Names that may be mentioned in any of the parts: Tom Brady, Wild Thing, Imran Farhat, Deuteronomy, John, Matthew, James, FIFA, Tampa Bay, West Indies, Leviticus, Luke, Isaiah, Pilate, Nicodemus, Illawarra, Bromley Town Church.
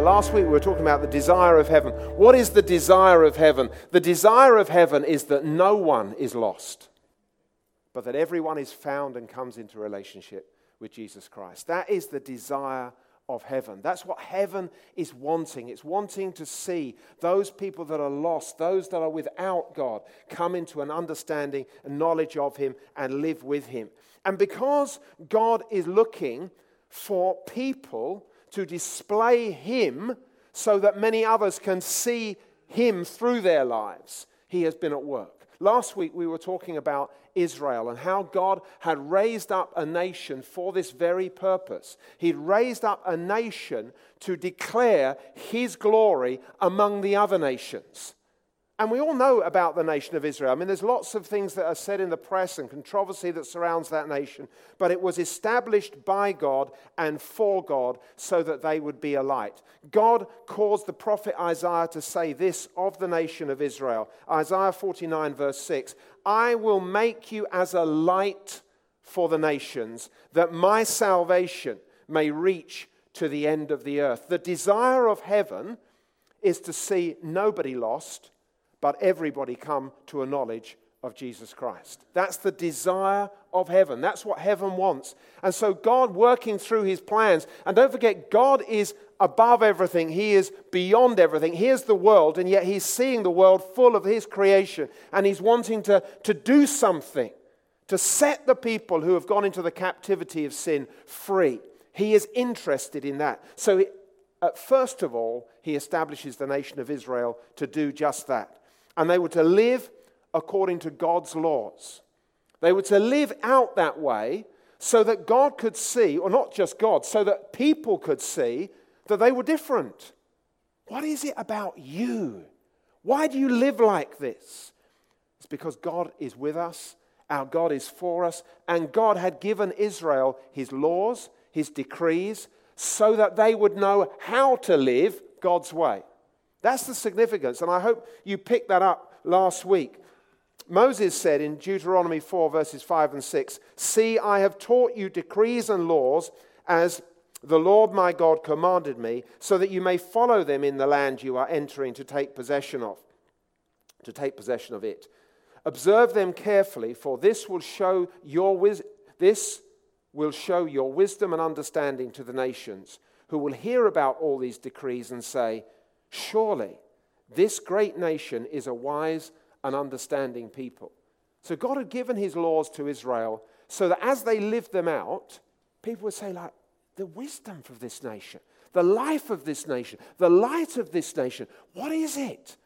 Last week we were talking about the desire of heaven. What is the desire of heaven? The desire of heaven is that no one is lost, but that everyone is found and comes into relationship with Jesus Christ. That is the desire of heaven. That's what heaven is wanting. It's wanting to see those people that are lost, those that are without God, come into an understanding and knowledge of Him and live with Him. And because God is looking for people to display Him so that many others can see Him through their lives, He has been at work. Last week we were talking about Israel and how God had raised up a nation for this very purpose. He'd raised up a nation to declare His glory among the other nations. And we all know about the nation of Israel. I mean, there's lots of things that are said in the press and controversy that surrounds that nation. But it was established by God and for God so that they would be a light. God caused the prophet Isaiah to say this of the nation of Israel. Isaiah 49 verse 6, "I will make you as a light for the nations, that my salvation may reach to the end of the earth." The desire of heaven is to see nobody lost, but everybody come to a knowledge of Jesus Christ. That's the desire of heaven. That's what heaven wants. And so God working through His plans. And don't forget, God is above everything. He is beyond everything. He is the world, and yet He's seeing the world full of His creation. And He's wanting to do something to set the people who have gone into the captivity of sin free. He is interested in that. So first of all, He establishes the nation of Israel to do just that. And they were to live according to God's laws. They were to live out that way so that God could see, or not just God, so that people could see that they were different. What is it about you? Why do you live like this? It's because God is with us, our God is for us, and God had given Israel His laws, His decrees, so that they would know how to live God's way. That's the significance, and I hope you picked that up last week. Moses said in Deuteronomy 4, verses 5 and 6, "See, I have taught you decrees and laws as the Lord my God commanded me, so that you may follow them in the land you are entering to take possession of it. Observe them carefully, for this will show your wisdom and understanding to the nations, who will hear about all these decrees and say, 'Surely, this great nation is a wise and understanding people.'" So God had given His laws to Israel so that as they lived them out, people would say, like, the wisdom of this nation, the life of this nation, the light of this nation, what is it?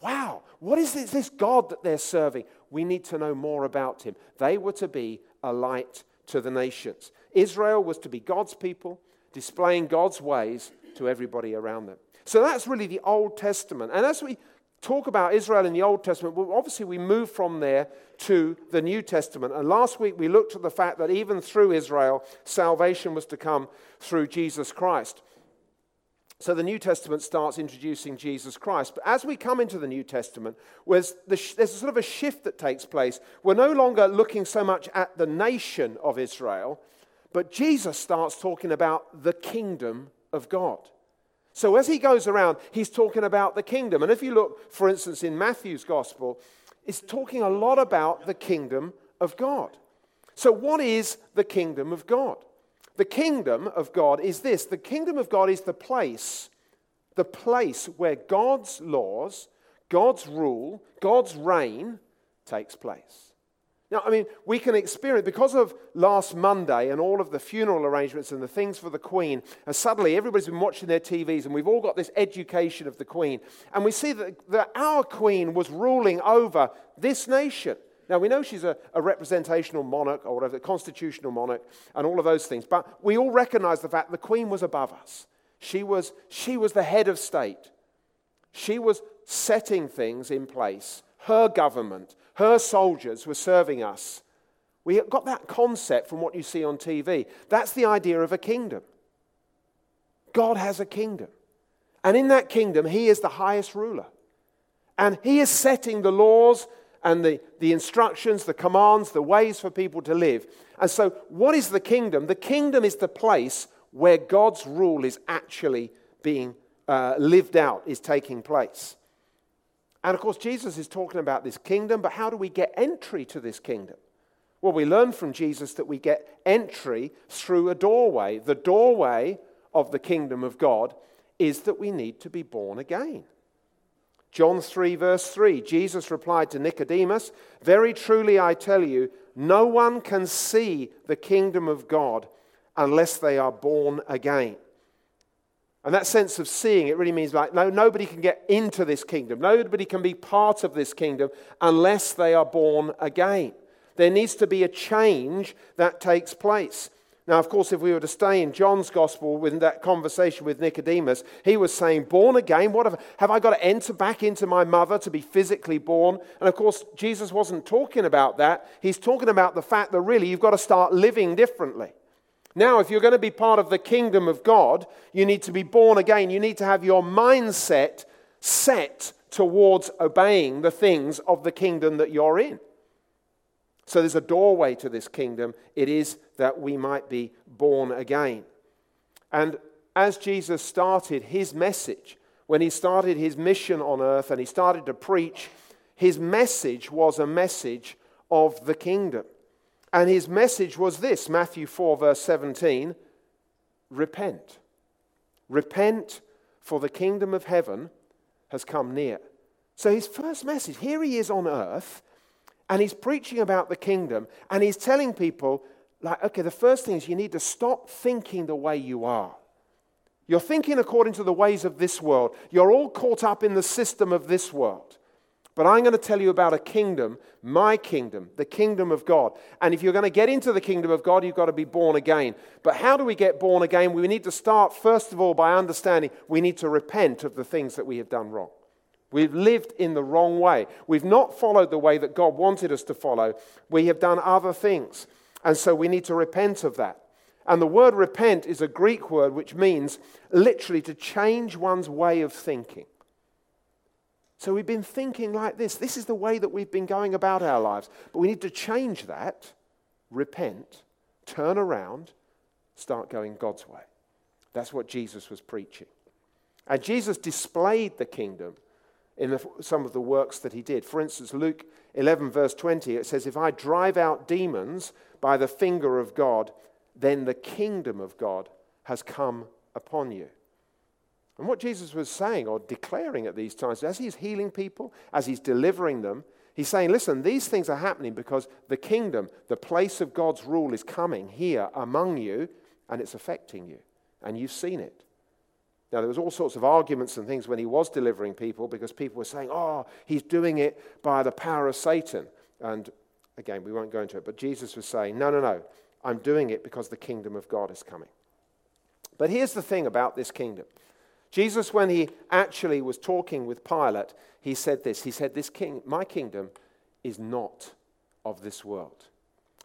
Wow, what is this God that they're serving? We need to know more about Him. They were to be a light to the nations. Israel was to be God's people, displaying God's ways to everybody around them. So that's really the Old Testament. And as we talk about Israel in the Old Testament, well, obviously we move from there to the New Testament. And last week we looked at the fact that even through Israel, salvation was to come through Jesus Christ. So the New Testament starts introducing Jesus Christ. But as we come into the New Testament, there's sort of a shift that takes place. We're no longer looking so much at the nation of Israel, but Jesus starts talking about the kingdom of God. So as He goes around, He's talking about the kingdom. And if you look, for instance, in Matthew's gospel, it's talking a lot about the kingdom of God. So what is the kingdom of God? The kingdom of God is this. The kingdom of God is the place where God's laws, God's rule, God's reign takes place. Now, I mean, we can experience, because of last Monday and all of the funeral arrangements and the things for the Queen, and suddenly everybody's been watching their TVs and we've all got this education of the Queen. And we see that our Queen was ruling over this nation. Now, we know she's a representational monarch or whatever, a constitutional monarch and all of those things. But we all recognize the fact the Queen was above us. She was the head of state. She was setting things in place. Her government, her soldiers were serving us. We got that concept from what you see on TV. That's the idea of a kingdom. God has a kingdom. And in that kingdom, he is the highest ruler. And he is setting the laws and the instructions, the commands, the ways for people to live. And so what is the kingdom? The kingdom is the place where God's rule is actually being lived out, is taking place. And of course, Jesus is talking about this kingdom, but how do we get entry to this kingdom? Well, we learn from Jesus that we get entry through a doorway. The doorway of the kingdom of God is that we need to be born again. John 3, verse 3, Jesus replied to Nicodemus, "Very truly I tell you, no one can see the kingdom of God unless they are born again." And that sense of seeing, it really means like, no, nobody can get into this kingdom. Nobody can be part of this kingdom unless they are born again. There needs to be a change that takes place. Now, of course, if we were to stay in John's gospel with that conversation with Nicodemus, he was saying, born again, what have I got to enter back into my mother to be physically born? And of course, Jesus wasn't talking about that. He's talking about the fact that really you've got to start living differently. Now, if you're going to be part of the kingdom of God, you need to be born again. You need to have your mindset set towards obeying the things of the kingdom that you're in. So there's a doorway to this kingdom. It is that we might be born again. And as Jesus started his message, when he started his mission on earth and he started to preach, his message was a message of the kingdom. And his message was this, Matthew 4, verse 17, repent. Repent, for the kingdom of heaven has come near. So his first message, here he is on earth, and he's preaching about the kingdom, and he's telling people, like, okay, the first thing is you need to stop thinking the way you are. You're thinking according to the ways of this world. You're all caught up in the system of this world. But I'm going to tell you about a kingdom, my kingdom, the kingdom of God. And if you're going to get into the kingdom of God, you've got to be born again. But how do we get born again? We need to start, first of all, by understanding we need to repent of the things that we have done wrong. We've lived in the wrong way. We've not followed the way that God wanted us to follow. We have done other things. And so we need to repent of that. And the word repent is a Greek word which means literally to change one's way of thinking. So we've been thinking like this. This is the way that we've been going about our lives. But we need to change that, repent, turn around, start going God's way. That's what Jesus was preaching. And Jesus displayed the kingdom in some of the works that he did. For instance, Luke 11, verse 20, it says, "If I drive out demons by the finger of God, then the kingdom of God has come upon you." And what Jesus was saying or declaring at these times, as he's healing people, as he's delivering them, he's saying, listen, these things are happening because the kingdom, the place of God's rule is coming here among you, and it's affecting you, and you've seen it. Now, there was all sorts of arguments and things when he was delivering people because people were saying, oh, he's doing it by the power of Satan. And again, we won't go into it, but Jesus was saying, no, I'm doing it because the kingdom of God is coming. But here's the thing about this kingdom. Jesus, when he actually was talking with Pilate, he said this. He said, my kingdom is not of this world.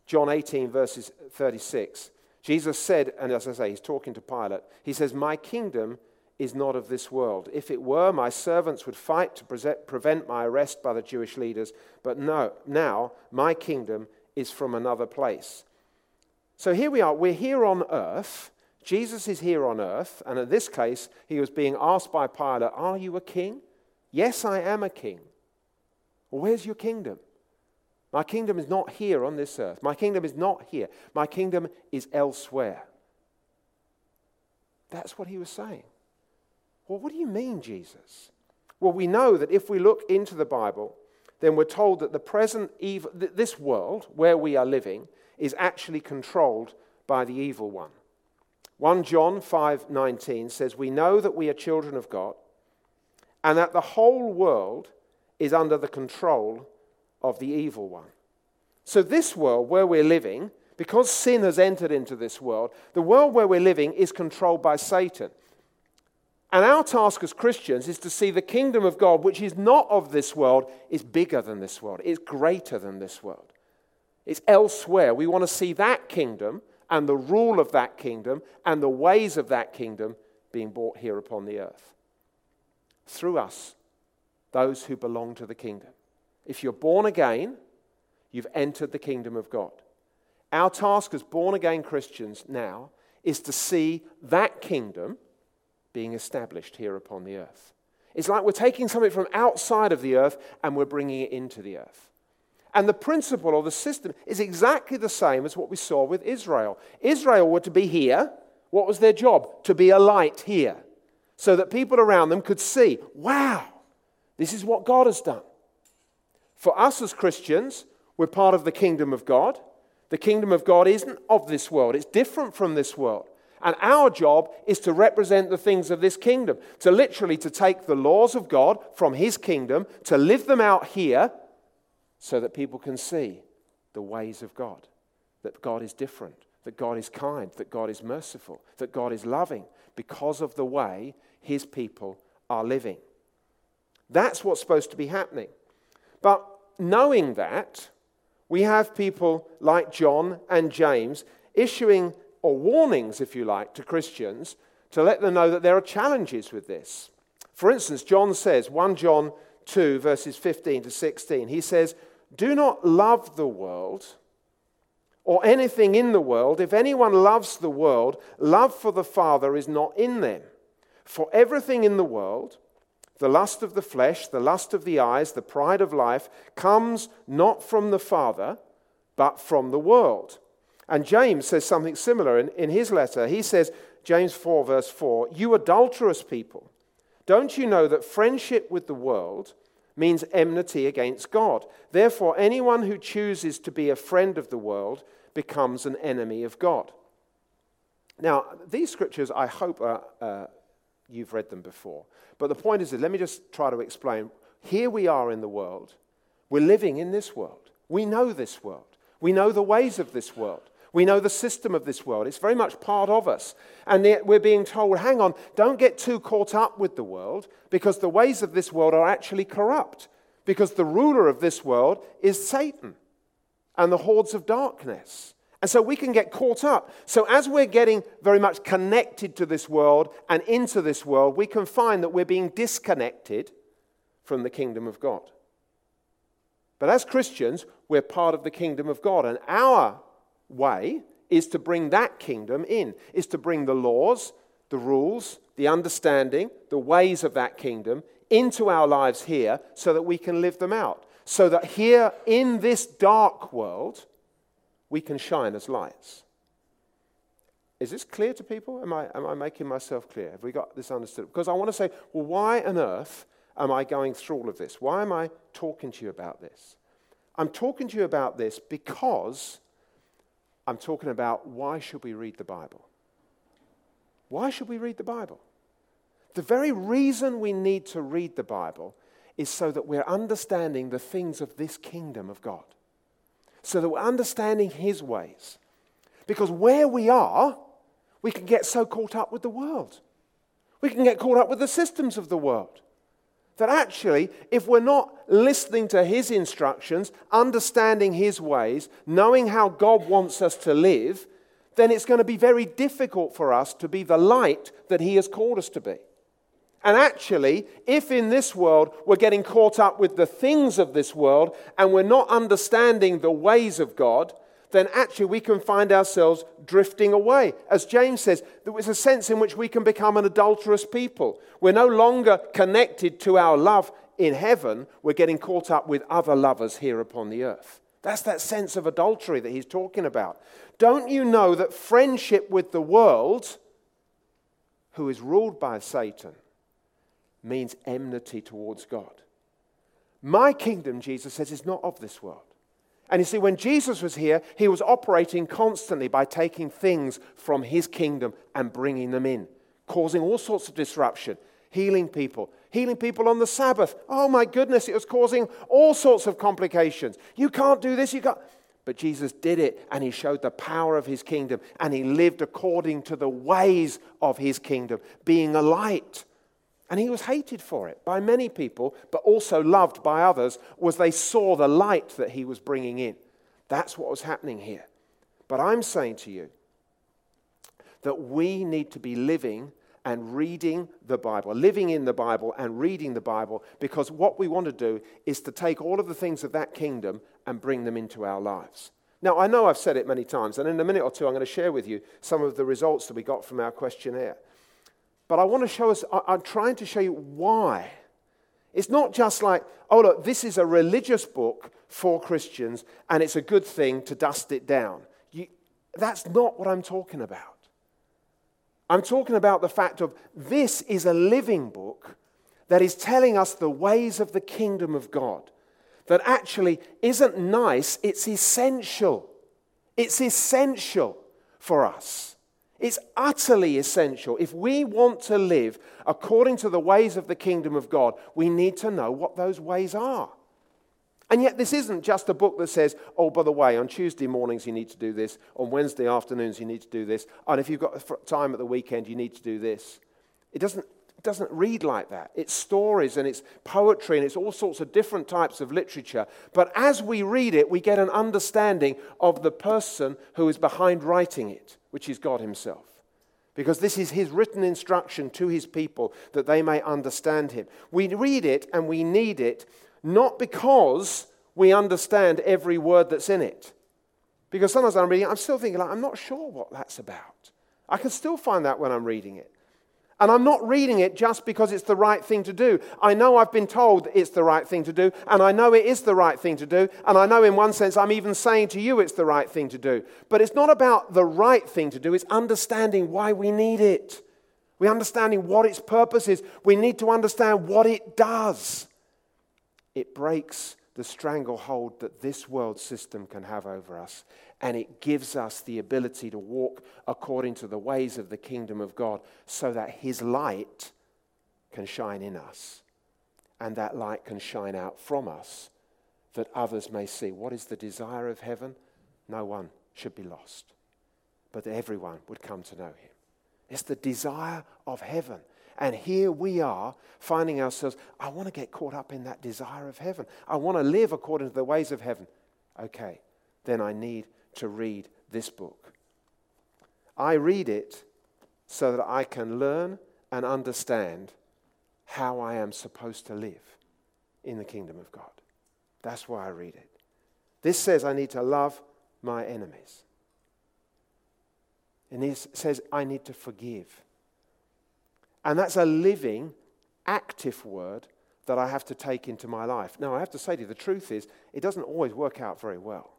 John 18, verses 36. Jesus said, and as I say, he's talking to Pilate. He says, my kingdom is not of this world. If it were, my servants would fight to prevent my arrest by the Jewish leaders. But no, now my kingdom is from another place. So here we are. We're here on earth. Jesus is here on earth. And in this case, he was being asked by Pilate, are you a king? Yes, I am a king. Well, where's your kingdom? My kingdom is not here on this earth. My kingdom is not here. My kingdom is elsewhere. That's what he was saying. Well, what do you mean, Jesus? Well, we know that if we look into the Bible, then we're told that the present evil, this world where we are living is actually controlled by the evil one. 1 John 5:19 says, we know that we are children of God and that the whole world is under the control of the evil one. So this world where we're living, because sin has entered into this world, the world where we're living is controlled by Satan. And our task as Christians is to see the kingdom of God, which is not of this world, is bigger than this world. It's greater than this world. It's elsewhere. We want to see that kingdom and the rule of that kingdom and the ways of that kingdom being brought here upon the earth. Through us, those who belong to the kingdom. If you're born again, you've entered the kingdom of God. Our task as born again Christians now is to see that kingdom being established here upon the earth. It's like we're taking something from outside of the earth and we're bringing it into the earth. And the principle or the system is exactly the same as what we saw with Israel. Israel were to be here. What was their job? To be a light here so that people around them could see, wow, this is what God has done. For us as Christians, we're part of the kingdom of God. The kingdom of God isn't of this world. It's different from this world. And our job is to represent the things of this kingdom, to literally to take the laws of God from his kingdom, to live them out here so that people can see the ways of God, that God is different, that God is kind, that God is merciful, that God is loving because of the way his people are living. That's what's supposed to be happening. But knowing that, we have people like John and James issuing or warnings, if you like, to Christians to let them know that there are challenges with this. For instance, John says, 1 John 2, verses 15 to 16, he says, "Do not love the world or anything in the world. If anyone loves the world, love for the Father is not in them. For everything in the world, the lust of the flesh, the lust of the eyes, the pride of life, comes not from the Father, but from the world." And James says something similar in his letter. He says, James 4, verse 4, "You adulterous people, don't you know that friendship with the world means enmity against God? Therefore, anyone who chooses to be a friend of the world becomes an enemy of God." Now, these scriptures, I hope you've read them before. But the point is that let me just try to explain. Here we are in the world. We're living in this world. We know this world. We know the ways of this world. We know the system of this world. It's very much part of us. And yet we're being told, hang on, don't get too caught up with the world because the ways of this world are actually corrupt because the ruler of this world is Satan and the hordes of darkness. And so we can get caught up. So as we're getting very much connected to this world and into this world, we can find that we're being disconnected from the kingdom of God. But as Christians, we're part of the kingdom of God, and our way is to bring that kingdom in, is to bring the laws, the rules, the understanding, the ways of that kingdom into our lives here so that we can live them out, so that here in this dark world, we can shine as lights. Is this clear to people? Am I making myself clear? Have we got this understood? Because I want to say, well, why on earth am I going through all of this? Why am I talking to you about this? I'm talking to you about this because I'm talking about why should we read the Bible? Why should we read the Bible? The very reason we need to read the Bible is so that we're understanding the things of this kingdom of God, so that we're understanding his ways. Because where we are, we can get so caught up with the world. We can get caught up with the systems of the world. That actually, if we're not listening to his instructions, understanding his ways, knowing how God wants us to live, then it's going to be very difficult for us to be the light that he has called us to be. And actually, if in this world we're getting caught up with the things of this world and we're not understanding the ways of God, then actually we can find ourselves drifting away. As James says, there is a sense in which we can become an adulterous people. We're no longer connected to our love in heaven. We're getting caught up with other lovers here upon the earth. That's that sense of adultery that he's talking about. Don't you know that friendship with the world, who is ruled by Satan, means enmity towards God? My kingdom, Jesus says, is not of this world. And you see, when Jesus was here, he was operating constantly by taking things from his kingdom and bringing them in, causing all sorts of disruption, healing people on the Sabbath. Oh my goodness, it was causing all sorts of complications. You can't do this, you can't. But Jesus did it, and he showed the power of his kingdom, and he lived according to the ways of his kingdom, being a light. And he was hated for it by many people, but also loved by others, was they saw the light that he was bringing in. That's what was happening here. But I'm saying to you that we need to be living and reading the Bible, living in the Bible and reading the Bible, because what we want to do is to take all of the things of that kingdom and bring them into our lives. Now, I know I've said it many times, and in a minute or two, I'm going to share with you some of the results that we got from our questionnaire. But I want to show us, I'm trying to show you why. It's not just like, oh, look, this is a religious book for Christians, and it's a good thing to dust it down. That's not what I'm talking about. I'm talking about the fact of this is a living book that is telling us the ways of the kingdom of God, that actually isn't nice, it's essential. It's essential for us. It's utterly essential. If we want to live according to the ways of the kingdom of God, we need to know what those ways are. And yet this isn't just a book that says, oh, by the way, on Tuesday mornings you need to do this, on Wednesday afternoons you need to do this, and if you've got time at the weekend you need to do this. It doesn't read like that. It's stories and it's poetry and it's all sorts of different types of literature. But as we read it, we get an understanding of the person who is behind writing it, which is God himself. Because this is his written instruction to his people that they may understand him. We read it and we need it, not because we understand every word that's in it. Because sometimes I'm reading it, I'm still thinking, like, I'm not sure what that's about. I can still find that when I'm reading it. And I'm not reading it just because it's the right thing to do. I know I've been told it's the right thing to do, and I know it is the right thing to do, and I know in one sense I'm even saying to you it's the right thing to do. But it's not about the right thing to do, it's understanding why we need it. We're understanding what its purpose is. We need to understand what it does. It breaks the stranglehold that this world system can have over us, and it gives us the ability to walk according to the ways of the kingdom of God so that his light can shine in us, and that light can shine out from us that others may see. What is the desire of heaven? No one should be lost, but that everyone would come to know him. It's the desire of heaven. And here we are finding ourselves, I want to get caught up in that desire of heaven. I want to live according to the ways of heaven. Okay, then I need to read this book. I read it so that I can learn and understand how I am supposed to live in the kingdom of God. That's why I read it. This says I need to love my enemies. And this says I need to forgive. And that's a living, active word that I have to take into my life. Now, I have to say to you, the truth is, it doesn't always work out very well.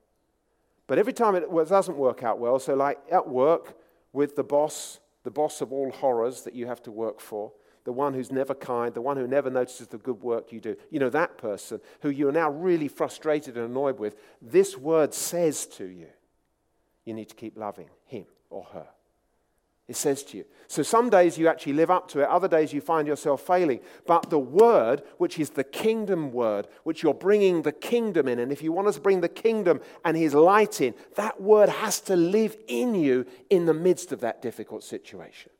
But every time it doesn't work out well, so like at work with the boss of all horrors that you have to work for, the one who's never kind, the one who never notices the good work you do, you know, that person who you're now really frustrated and annoyed with, this word says to you, you need to keep loving him or her. It says to you. So some days you actually live up to it, other days you find yourself failing. But the word, which is the kingdom word, which you're bringing the kingdom in, and if you want us to bring the kingdom and his light in, that word has to live in you in the midst of that difficult situation.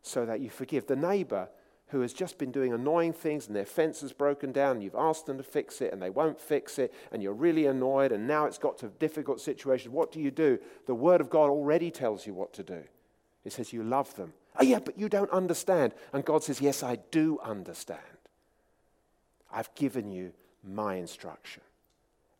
So that you forgive the neighbor who has just been doing annoying things and their fence has broken down and you've asked them to fix it and they won't fix it and you're really annoyed and now it's got to a difficult situation. What do? The Word of God already tells you what to do. It says you love them. Oh yeah, but you don't understand. And God says, yes, I do understand. I've given you my instruction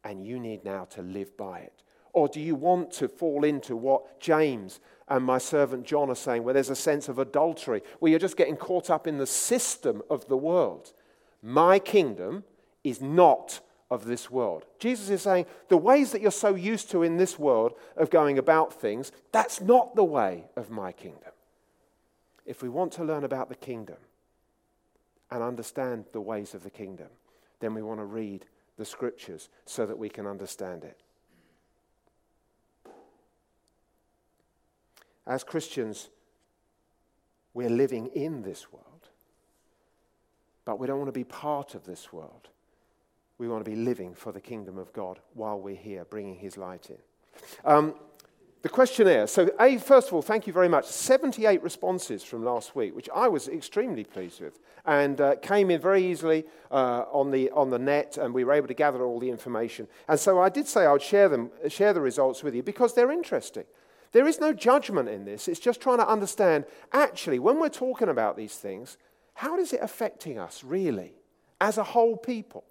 and you need now to live by it. Or do you want to fall into what James and my servant John are saying, where there's a sense of adultery, where you're just getting caught up in the system of the world? My kingdom is not of this world. Jesus is saying, the ways that you're so used to in this world of going about things, that's not the way of my kingdom. If we want to learn about the kingdom and understand the ways of the kingdom, then we want to read the scriptures so that we can understand it. As Christians, we're living in this world, but we don't want to be part of this world. We want to be living for the kingdom of God while we're here, bringing his light in. The questionnaire. So, first of all, thank you very much. 78 responses from last week, which I was extremely pleased with, and came in very easily on the net, and we were able to gather all the information. And so I did say I would share the results with you because they're interesting. There is no judgment in this. It's just trying to understand, actually, when we're talking about these things, how is it affecting us, really, as a whole people?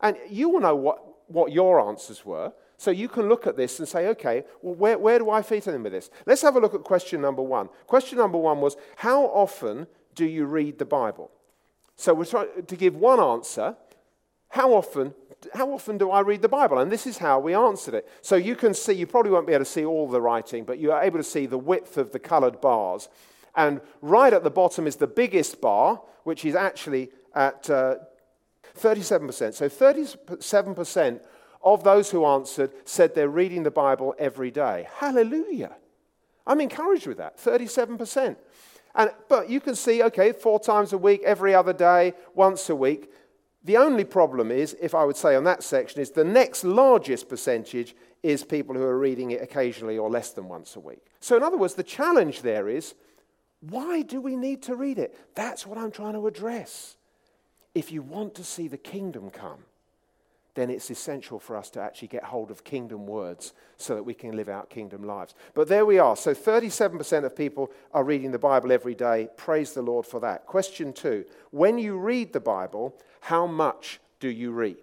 And you will know what your answers were, so you can look at this and say, okay, well, where do I fit in with this? Let's have a look at question number one. Question number one was, how often do you read the Bible? So we're trying to give one answer. How often do I read the Bible? And this is how we answered it. So you can see, you probably won't be able to see all the writing, but you are able to see the width of the coloured bars. And right at the bottom is the biggest bar, which is actually at 37%. So 37% of those who answered said they're reading the Bible every day. Hallelujah. I'm encouraged with that, 37%. But you can see, okay, 4 times a week, every other day, once a week. The only problem is, if I would say on that section, is the next largest percentage is people who are reading it occasionally or less than once a week. So in other words, the challenge there is, why do we need to read it? That's what I'm trying to address. If you want to see the kingdom come, then it's essential for us to actually get hold of kingdom words so that we can live out kingdom lives. But there we are. So 37% of people are reading the Bible every day. Praise the Lord for that. Question two, when you read the Bible, how much do you read?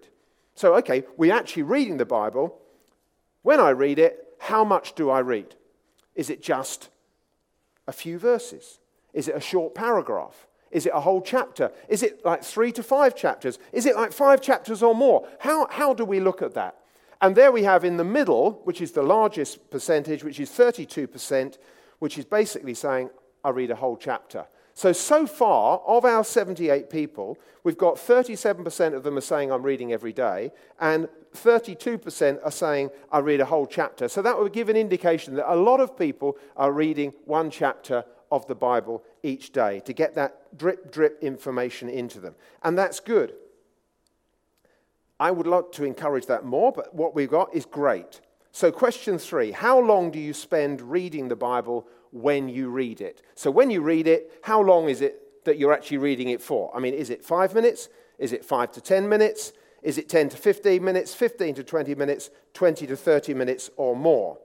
So, okay, we're actually reading the Bible. When I read it, how much do I read? Is it just a few verses? Is it a short paragraph? Is it a whole chapter? Is it like 3 to 5 chapters? Is it like 5 chapters or more? How do we look at that? And there we have in the middle, which is the largest percentage, which is 32%, which is basically saying, I read a whole chapter. So far, of our 78 people, we've got 37% of them are saying, I'm reading every day, and 32% are saying, I read a whole chapter. So that would give an indication that a lot of people are reading one chapter of the Bible each day to get that drip information into them. And that's good. I would like to encourage that more, but what we've got is great. So question three, how long do you spend reading the Bible when you read it? So when you read it, how long is it that you're actually reading it for? I mean, is it 5 minutes? Is it 5 to 10 minutes? Is it 10 to 15 minutes, 15 to 20 minutes, 20 to 30 minutes or more?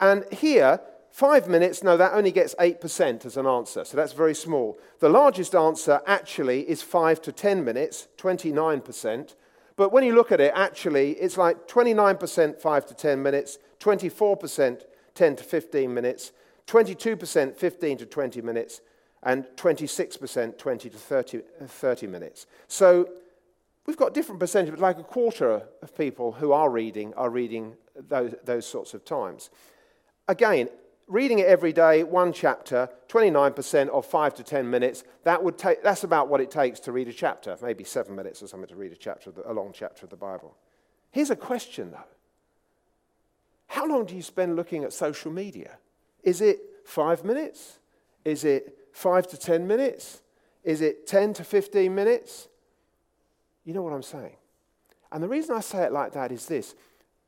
And here, 5 minutes, no, that only gets 8% as an answer, so that's very small. The largest answer actually is 5 to 10 minutes, 29%. But when you look at it, actually, it's like 29% 5 to 10 minutes, 24% 10 to 15 minutes, 22% 15 to 20 minutes, and 26% 20 to 30 minutes. So we've got different percentages, like a quarter of people who are reading those sorts of times. Again, reading it every day, one chapter, 29% or 5 to 10 minutes, that's about what it takes to read a chapter, maybe 7 minutes or something to read a long chapter of the Bible. Here's a question, though. How long do you spend looking at social media? Is it 5 minutes? Is it 5 to 10 minutes? Is it 10 to 15 minutes? You know what I'm saying. And the reason I say it like that is this.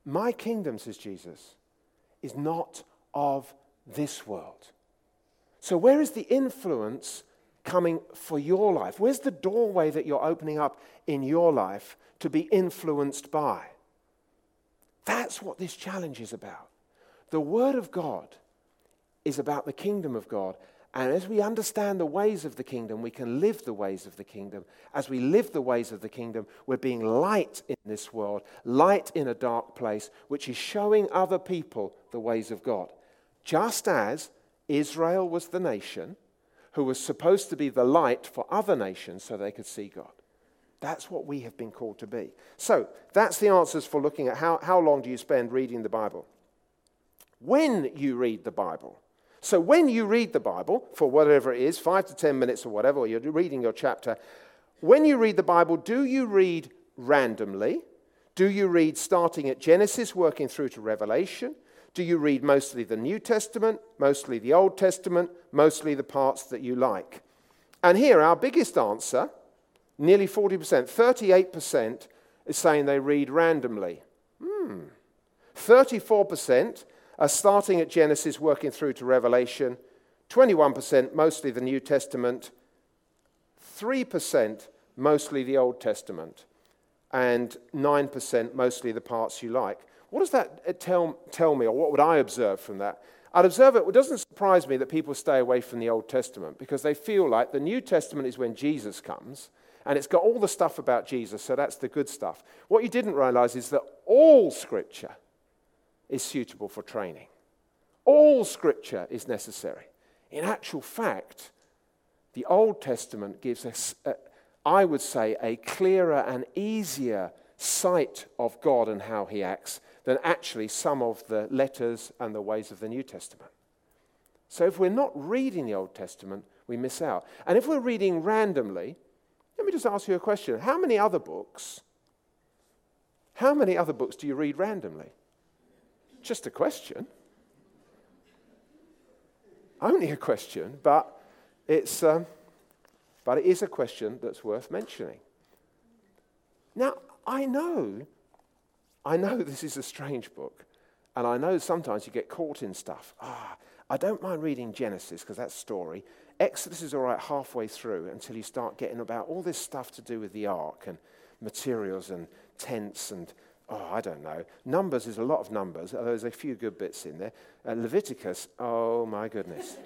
My kingdom, says Jesus, is not of this world. So where is the influence coming for your life? Where's the doorway that you're opening up in your life to be influenced by? That's what this challenge is about. The Word of God is about the kingdom of God. And as we understand the ways of the kingdom, we can live the ways of the kingdom. As we live the ways of the kingdom, we're being light in this world, light in a dark place, which is showing other people the ways of God. Just as Israel was the nation who was supposed to be the light for other nations so they could see God. That's what we have been called to be. So that's the answers for looking at how long do you spend reading the Bible. When you read the Bible. So when you read the Bible, for whatever it is, 5 to 10 minutes or whatever, or you're reading your chapter, when you read the Bible, do you read randomly? Do you read starting at Genesis, working through to Revelation? Do you read mostly the New Testament, mostly the Old Testament, mostly the parts that you like? And here, our biggest answer, nearly 40%, 38%, is saying they read randomly. 34% are starting at Genesis, working through to Revelation. 21% mostly the New Testament. 3% mostly the Old Testament. And 9% mostly the parts you like. What does that tell me, or what would I observe from that? I'd observe it doesn't surprise me that people stay away from the Old Testament, because they feel like the New Testament is when Jesus comes, and it's got all the stuff about Jesus, so that's the good stuff. What you didn't realize is that all Scripture is suitable for training. All Scripture is necessary. In actual fact, the Old Testament gives us, I would say, a clearer and easier sight of God and how he acts than actually some of the letters and the ways of the New Testament. So if we're not reading the Old Testament, we miss out. And if we're reading randomly, let me just ask you a question. How many other books do you read randomly? Just a question. Only a question, but it is a question that's worth mentioning. Now, I know this is a strange book, and I know sometimes you get caught in stuff. I don't mind reading Genesis, because that's story. Exodus is all right halfway through, until you start getting about all this stuff to do with the ark and materials and tents and, I don't know. Numbers is a lot of numbers, although there's a few good bits in there. Leviticus, oh my goodness.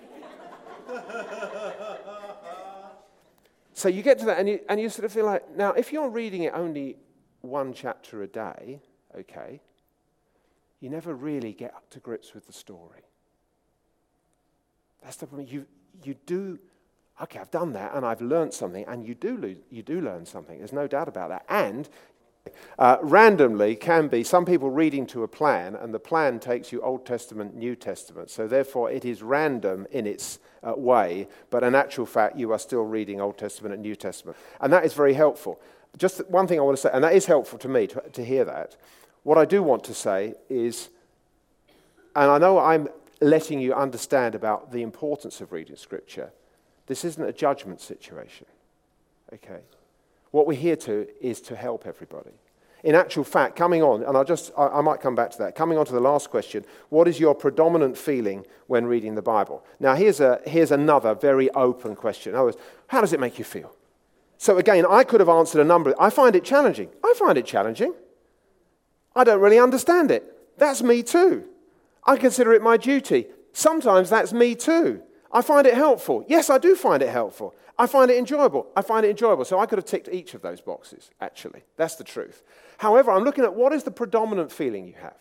So you get to that, and you sort of feel like, now, if you're reading it only one chapter a day, okay, you never really get up to grips with the story. That's the problem. I've done that, and I've learned something, and you do learn something. There's no doubt about that. And randomly can be some people reading to a plan, and the plan takes you Old Testament, New Testament. So therefore, it is random in its way, but in actual fact, you are still reading Old Testament and New Testament. And that is very helpful. Just one thing I want to say, and that is helpful to me to hear that. What I do want to say is, and I know I'm letting you understand about the importance of reading Scripture, this isn't a judgment situation, okay? What we're here to is to help everybody. In actual fact, coming on, and I might come back to that, coming on to the last question, what is your predominant feeling when reading the Bible? Now, here's another very open question. In other words, how does it make you feel? So again, I could have answered a number. I find it challenging. I don't really understand it. That's me too. I consider it my duty. Sometimes that's me too. I find it helpful. Yes, I do find it helpful. I find it enjoyable. So I could have ticked each of those boxes, actually. That's the truth. However, I'm looking at what is the predominant feeling you have.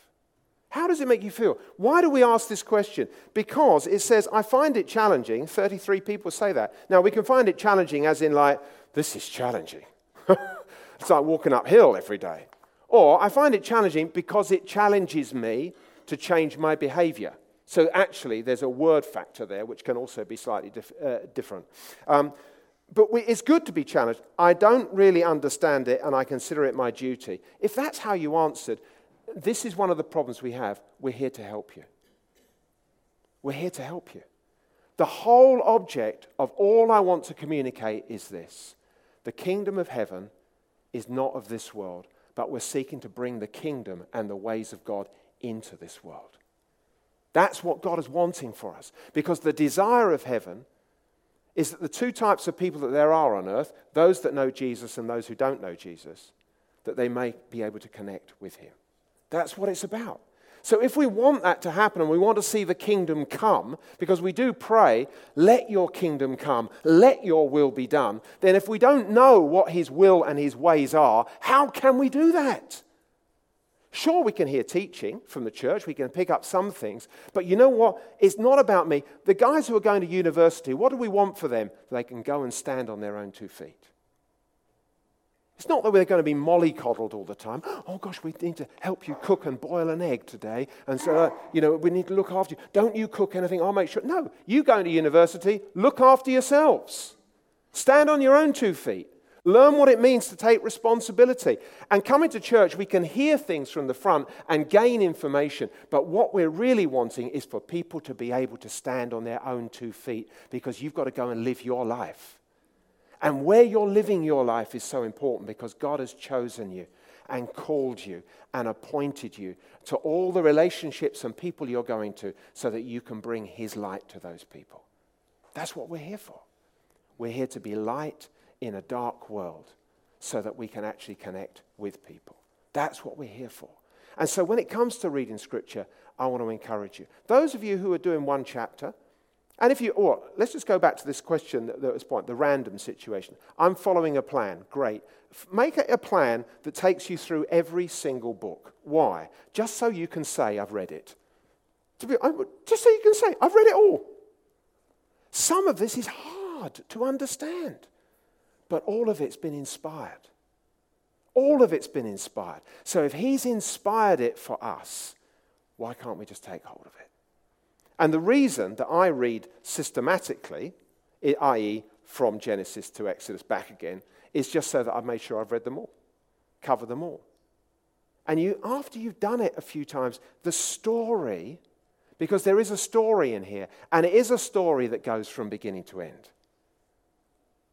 How does it make you feel? Why do we ask this question? Because it says, I find it challenging. 33 people say that. Now, we can find it challenging as in like, this is challenging. It's like walking uphill every day. Or I find it challenging because it challenges me to change my behavior. So actually, there's a word factor there, which can also be slightly different. But it's good to be challenged. I don't really understand it, and I consider it my duty. If that's how you answered, this is one of the problems we have. We're here to help you. The whole object of all I want to communicate is this. The kingdom of heaven is not of this world, but we're seeking to bring the kingdom and the ways of God into this world. That's what God is wanting for us. Because the desire of heaven is that the two types of people that there are on earth, those that know Jesus and those who don't know Jesus, that they may be able to connect with him. That's what it's about. So if we want that to happen and we want to see the kingdom come, because we do pray, let your kingdom come, let your will be done, then if we don't know what his will and his ways are, how can we do that? Sure, we can hear teaching from the church. We can pick up some things. But you know what? It's not about me. The guys who are going to university, what do we want for them? They can go and stand on their own 2 feet. It's not that we're going to be mollycoddled all the time. Oh, gosh, we need to help you cook and boil an egg today. And so, we need to look after you. Don't you cook anything. I'll make sure. No, you going to university, look after yourselves. Stand on your own 2 feet. Learn what it means to take responsibility. And coming to church, we can hear things from the front and gain information. But what we're really wanting is for people to be able to stand on their own 2 feet, because you've got to go and live your life. And where you're living your life is so important, because God has chosen you. and called you and appointed you to all the relationships and people you're going to, so that you can bring his light to those people. That's what we're here for. We're here to be light in a dark world so that we can actually connect with people. That's what we're here for. And so when it comes to reading Scripture, I want to encourage you. Those of you who are doing one chapter, and if you, or let's just go back to this question that was point, the random situation. I'm following a plan. Great. Make it a plan that takes you through every single book. Why? Just so you can say, I've read it. Just so you can say, I've read it all. Some of this is hard to understand, but all of it's been inspired. All of it's been inspired. So if he's inspired it for us, why can't we just take hold of it? And the reason that I read systematically, i.e. from Genesis to Exodus back again, is just so that I've made sure I've read them all, cover them all. And you, after you've done it a few times, the story, because there is a story in here, and it is a story that goes from beginning to end.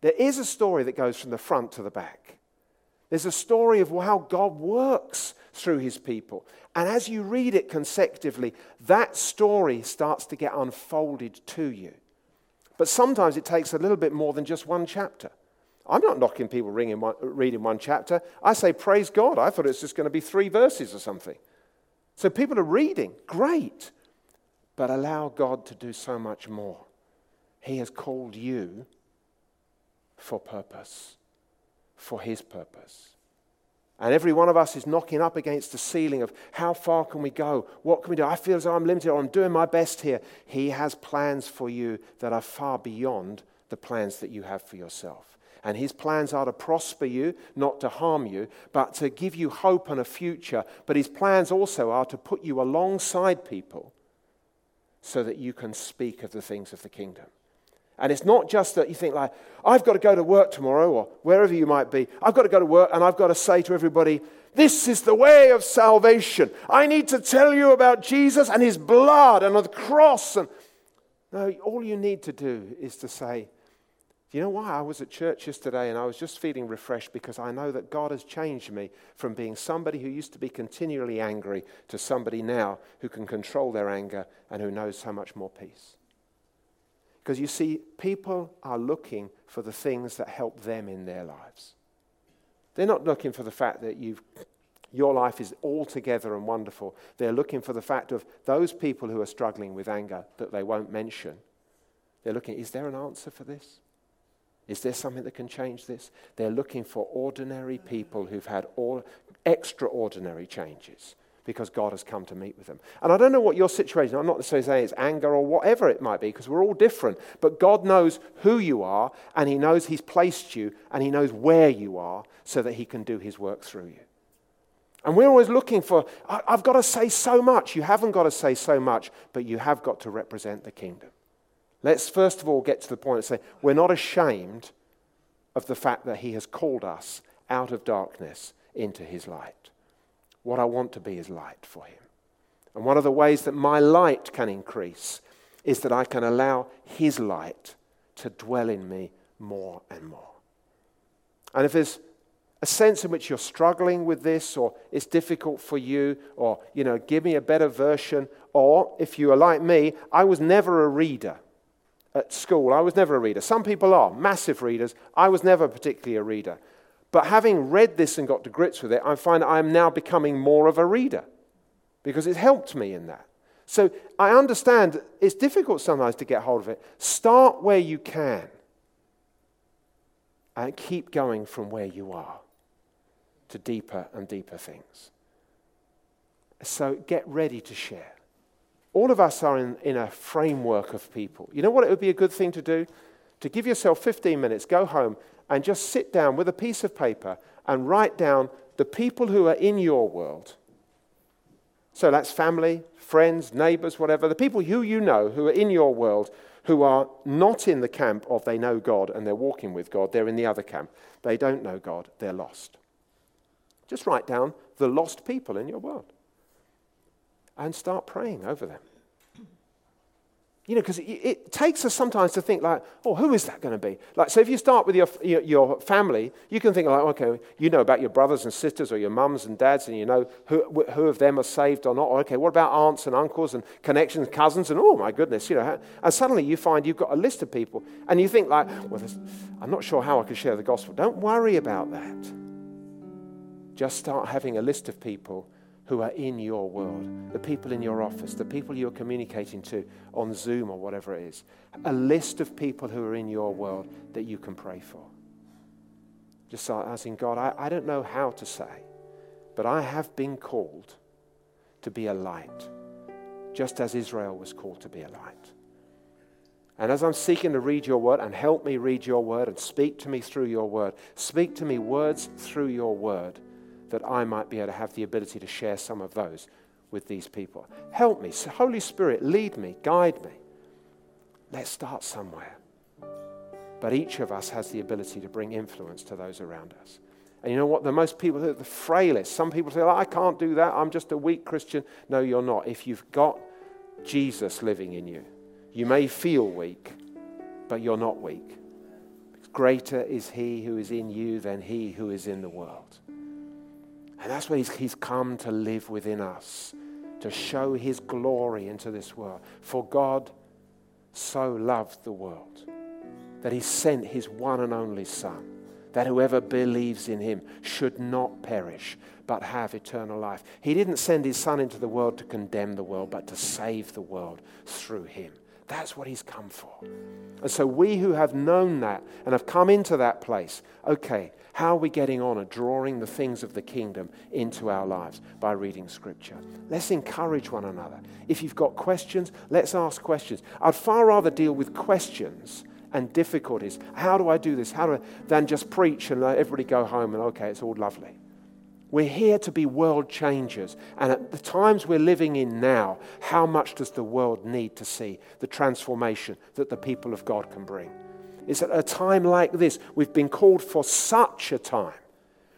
There is a story that goes from the front to the back. There's a story of how God works through his people. And as you read it consecutively, that story starts to get unfolded to you. But sometimes it takes a little bit more than just one chapter. I'm not knocking people reading one chapter. I say, praise God, I thought it's just going to be 3 verses or something. So people are reading, great. But allow God to do so much more. He has called you for purpose, for his purpose. And every one of us is knocking up against the ceiling of how far can we go? What can we do? I feel as though I'm limited or I'm doing my best here. He has plans for you that are far beyond the plans that you have for yourself. And his plans are to prosper you, not to harm you, but to give you hope and a future. But his plans also are to put you alongside people so that you can speak of the things of the kingdom. And it's not just that you think like, I've got to go to work tomorrow, or wherever you might be, I've got to go to work and I've got to say to everybody, this is the way of salvation. I need to tell you about Jesus and his blood and the cross. And no, all you need to do is to say, you know why? I was at church yesterday and I was just feeling refreshed because I know that God has changed me from being somebody who used to be continually angry to somebody now who can control their anger and who knows so much more peace. Because you see, people are looking for the things that help them in their lives. They're not looking for the fact that your life is all together and wonderful. They're looking for the fact of those people who are struggling with anger that they won't mention. They're looking, is there an answer for this? Is there something that can change this? They're looking for ordinary people who've had all extraordinary changes, because God has come to meet with them. And I don't know what your situation, I'm not necessarily saying it's anger or whatever it might be, because we're all different, but God knows who you are, and he knows he's placed you, and he knows where you are, so that he can do his work through you. And we're always looking for, I've got to say so much. You haven't got to say so much, but you have got to represent the kingdom. Let's first of all get to the point and say, we're not ashamed of the fact that he has called us out of darkness into his light. What I want to be is light for him. And one of the ways that my light can increase is that I can allow his light to dwell in me more and more. And if there's a sense in which you're struggling with this, or it's difficult for you, or, you know, give me a better version, or if you are like me, I was never a reader at school. I was never a reader. Some people are massive readers. I was never particularly a reader. But having read this and got to grips with it, I find I'm now becoming more of a reader because it's helped me in that. So I understand it's difficult sometimes to get hold of it. Start where you can and keep going from where you are to deeper and deeper things. So get ready to share. All of us are in a framework of people. You know what it would be a good thing to do? To give yourself 15 minutes, go home, and just sit down with a piece of paper and write down the people who are in your world. So that's family, friends, neighbors, whatever. The people who you know who are in your world who are not in the camp of they know God and they're walking with God. They're in the other camp. They don't know God. They're lost. Just write down the lost people in your world and start praying over them. You know, because it takes us sometimes to think like, oh, who is that going to be? Like, so if you start with your family, you can think like, okay, you know about your brothers and sisters or your mums and dads, and you know who of them are saved or not. Or, okay, what about aunts and uncles and connections, cousins, and oh my goodness, you know. And suddenly you find you've got a list of people, and you think like, well, I'm not sure how I can share the gospel. Don't worry about that. Just start having a list of people who are in your world, the people in your office, the people you're communicating to on Zoom or whatever it is, a list of people who are in your world that you can pray for. Just asking God, I don't know how to say, but I have been called to be a light, just as Israel was called to be a light. And as I'm seeking to read your word, and help me read your word, and speak to me through your word, speak to me words through your word, that I might be able to have the ability to share some of those with these people. Help me. Holy Spirit, lead me, guide me. Let's start somewhere. But each of us has the ability to bring influence to those around us. And you know what? The most people, the frailest, some people say, I can't do that. I'm just a weak Christian. No, you're not. If you've got Jesus living in you, you may feel weak, but you're not weak. Because greater is he who is in you than he who is in the world. And that's where he's come to live within us, to show his glory into this world. For God so loved the world that he sent his one and only Son, that whoever believes in him should not perish, but have eternal life. He didn't send his Son into the world to condemn the world, but to save the world through him. That's what he's come for. And so we who have known that and have come into that place, okay, how are we getting on at drawing the things of the kingdom into our lives? By reading scripture. Let's encourage one another. If you've got questions, let's ask questions. I'd far rather deal with questions and difficulties. How do I do this? Than just preach and let everybody go home and okay, it's all lovely. We're here to be world changers. And at the times we're living in now, how much does the world need to see the transformation that the people of God can bring? It's at a time like this, we've been called for such a time.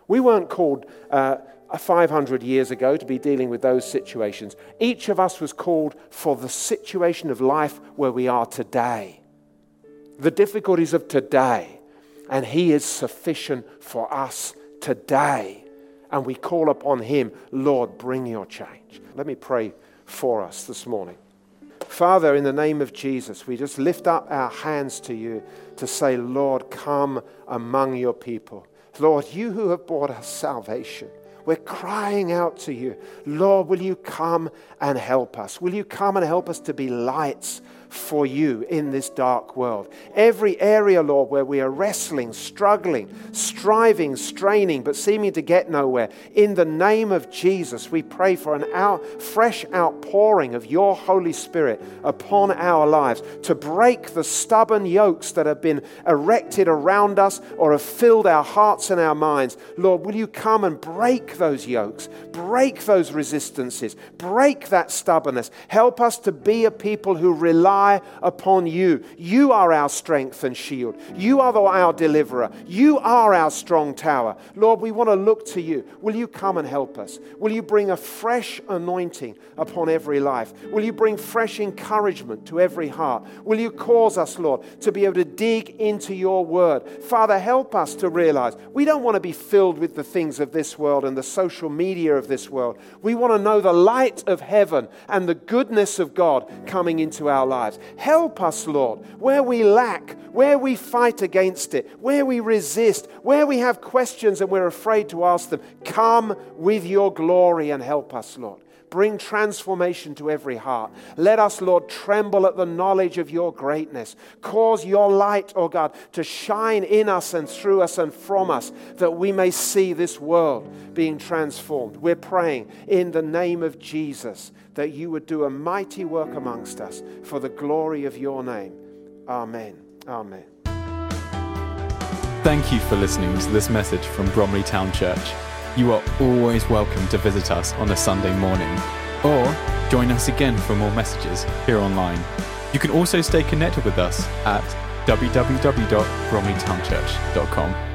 We weren't called 500 years ago to be dealing with those situations. Each of us was called for the situation of life where we are today. The difficulties of today. And he is sufficient for us today. And we call upon him, Lord, bring your change. Let me pray for us this morning. Father, in the name of Jesus, we just lift up our hands to you to say, Lord, come among your people. Lord, you who have brought us salvation, we're crying out to you. Lord, will you come and help us? Will you come and help us to be lights for you in this dark world? Every area, Lord, where we are wrestling, struggling, striving, straining, but seeming to get nowhere, in the name of Jesus, we pray for fresh outpouring of your Holy Spirit upon our lives to break the stubborn yokes that have been erected around us or have filled our hearts and our minds. Lord, will you come and break those yokes, break those resistances, break that stubbornness. Help us to be a people who rely upon you. You are our strength and shield. You are our deliverer. You are our strong tower. Lord, we want to look to you. Will you come and help us? Will you bring a fresh anointing upon every life? Will you bring fresh encouragement to every heart? Will you cause us, Lord, to be able to dig into your word? Father, help us to realize we don't want to be filled with the things of this world and the social media of this world. We want to know the light of heaven and the goodness of God coming into our lives. Help us, Lord, where we lack, where we fight against it, where we resist, where we have questions and we're afraid to ask them. Come with your glory and help us, Lord. Bring transformation to every heart. Let us, Lord, tremble at the knowledge of your greatness. Cause your light, O God, to shine in us and through us and from us, that we may see this world being transformed. We're praying in the name of Jesus that you would do a mighty work amongst us for the glory of your name. Amen. Amen. Thank you for listening to this message from Bromley Town Church. You are always welcome to visit us on a Sunday morning, or join us again for more messages here online. You can also stay connected with us at www.bromleytownchurch.com.